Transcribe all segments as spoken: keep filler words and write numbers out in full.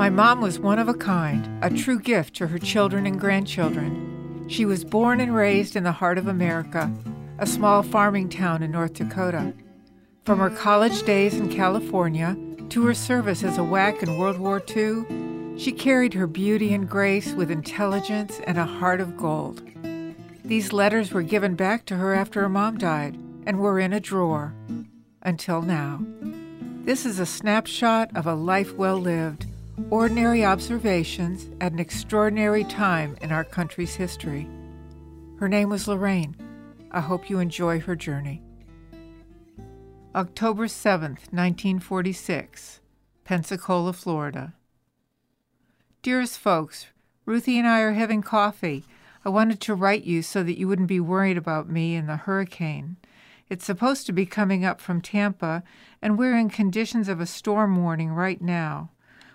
My mom was one of a kind, a true gift to her children and grandchildren. She was born and raised in the heart of America, a small farming town in North Dakota. From her college days in California to her service as a W A C in World War Two, she carried her beauty and grace with intelligence and a heart of gold. These letters were given back to her after her mom died and were in a drawer. Until now. This is a snapshot of a life well lived, ordinary observations at an extraordinary time in our country's history. Her name was Lorraine. I hope you enjoy her journey. October seventh, nineteen forty-six, Pensacola, Florida. Dearest folks, Ruthie and I are having coffee. I wanted to write you so that you wouldn't be worried about me and the hurricane. It's supposed to be coming up from Tampa, and we're in conditions of a storm warning right now.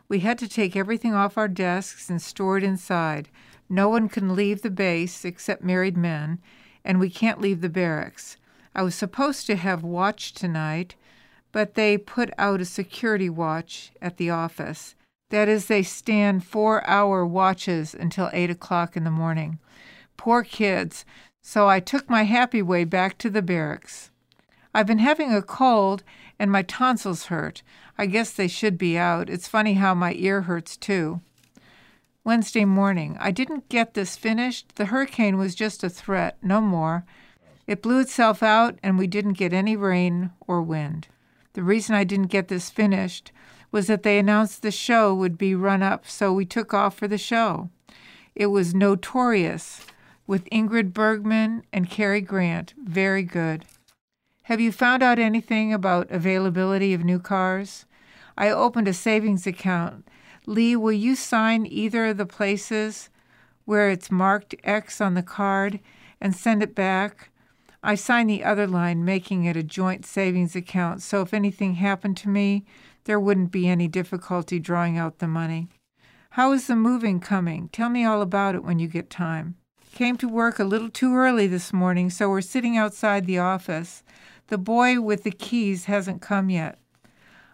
We had to take everything off our desks and store it inside. No one can leave the base except married men, and we can't leave the barracks. I was supposed to have watch tonight, but they put out a security watch at the office. That is, they stand four-hour watches until eight o'clock in the morning. Poor kids, so I took my happy way back to the barracks. I've been having a cold, and my tonsils hurt. I guess they should be out. It's funny how my ear hurts, too. Wednesday morning. I didn't get this finished. The hurricane was just a threat, no more. It blew itself out, and we didn't get any rain or wind. The reason I didn't get this finished was that they announced the show would be run up, so we took off for the show. It was Notorious, with Ingrid Bergman and Cary Grant. Very good. Have you found out anything about availability of new cars? I opened a savings account. Lee, will you sign either of the places where it's marked X on the card and send it back? I signed the other line, making it a joint savings account, so if anything happened to me, there wouldn't be any difficulty drawing out the money. How is the moving coming? Tell me all about it when you get time. Came to work a little too early this morning, so we're sitting outside the office. The boy with the keys hasn't come yet.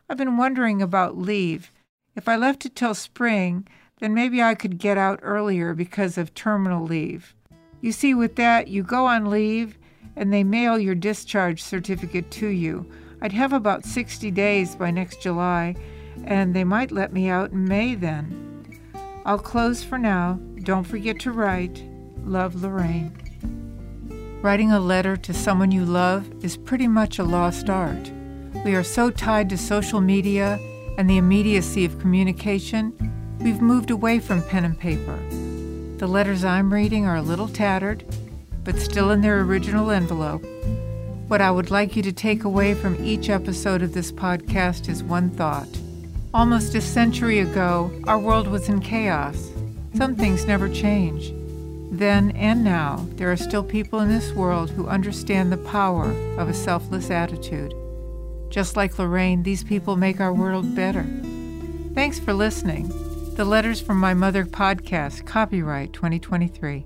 I've been wondering about leave. If I left it till spring, then maybe I could get out earlier because of terminal leave. You see, with that, you go on leave, and they mail your discharge certificate to you. I'd have about sixty days by next July, and they might let me out in May then. I'll close for now. Don't forget to write. Love, Lorraine. Writing a letter to someone you love is pretty much a lost art. We are so tied to social media and the immediacy of communication, we've moved away from pen and paper. The letters I'm reading are a little tattered, but still in their original envelope. What I would like you to take away from each episode of this podcast is one thought. Almost a century ago, our world was in chaos. Some things never change. Then and now, there are still people in this world who understand the power of a selfless attitude. Just like Lorraine, these people make our world better. Thanks for listening. The Letters from My Mother podcast, copyright twenty twenty-three.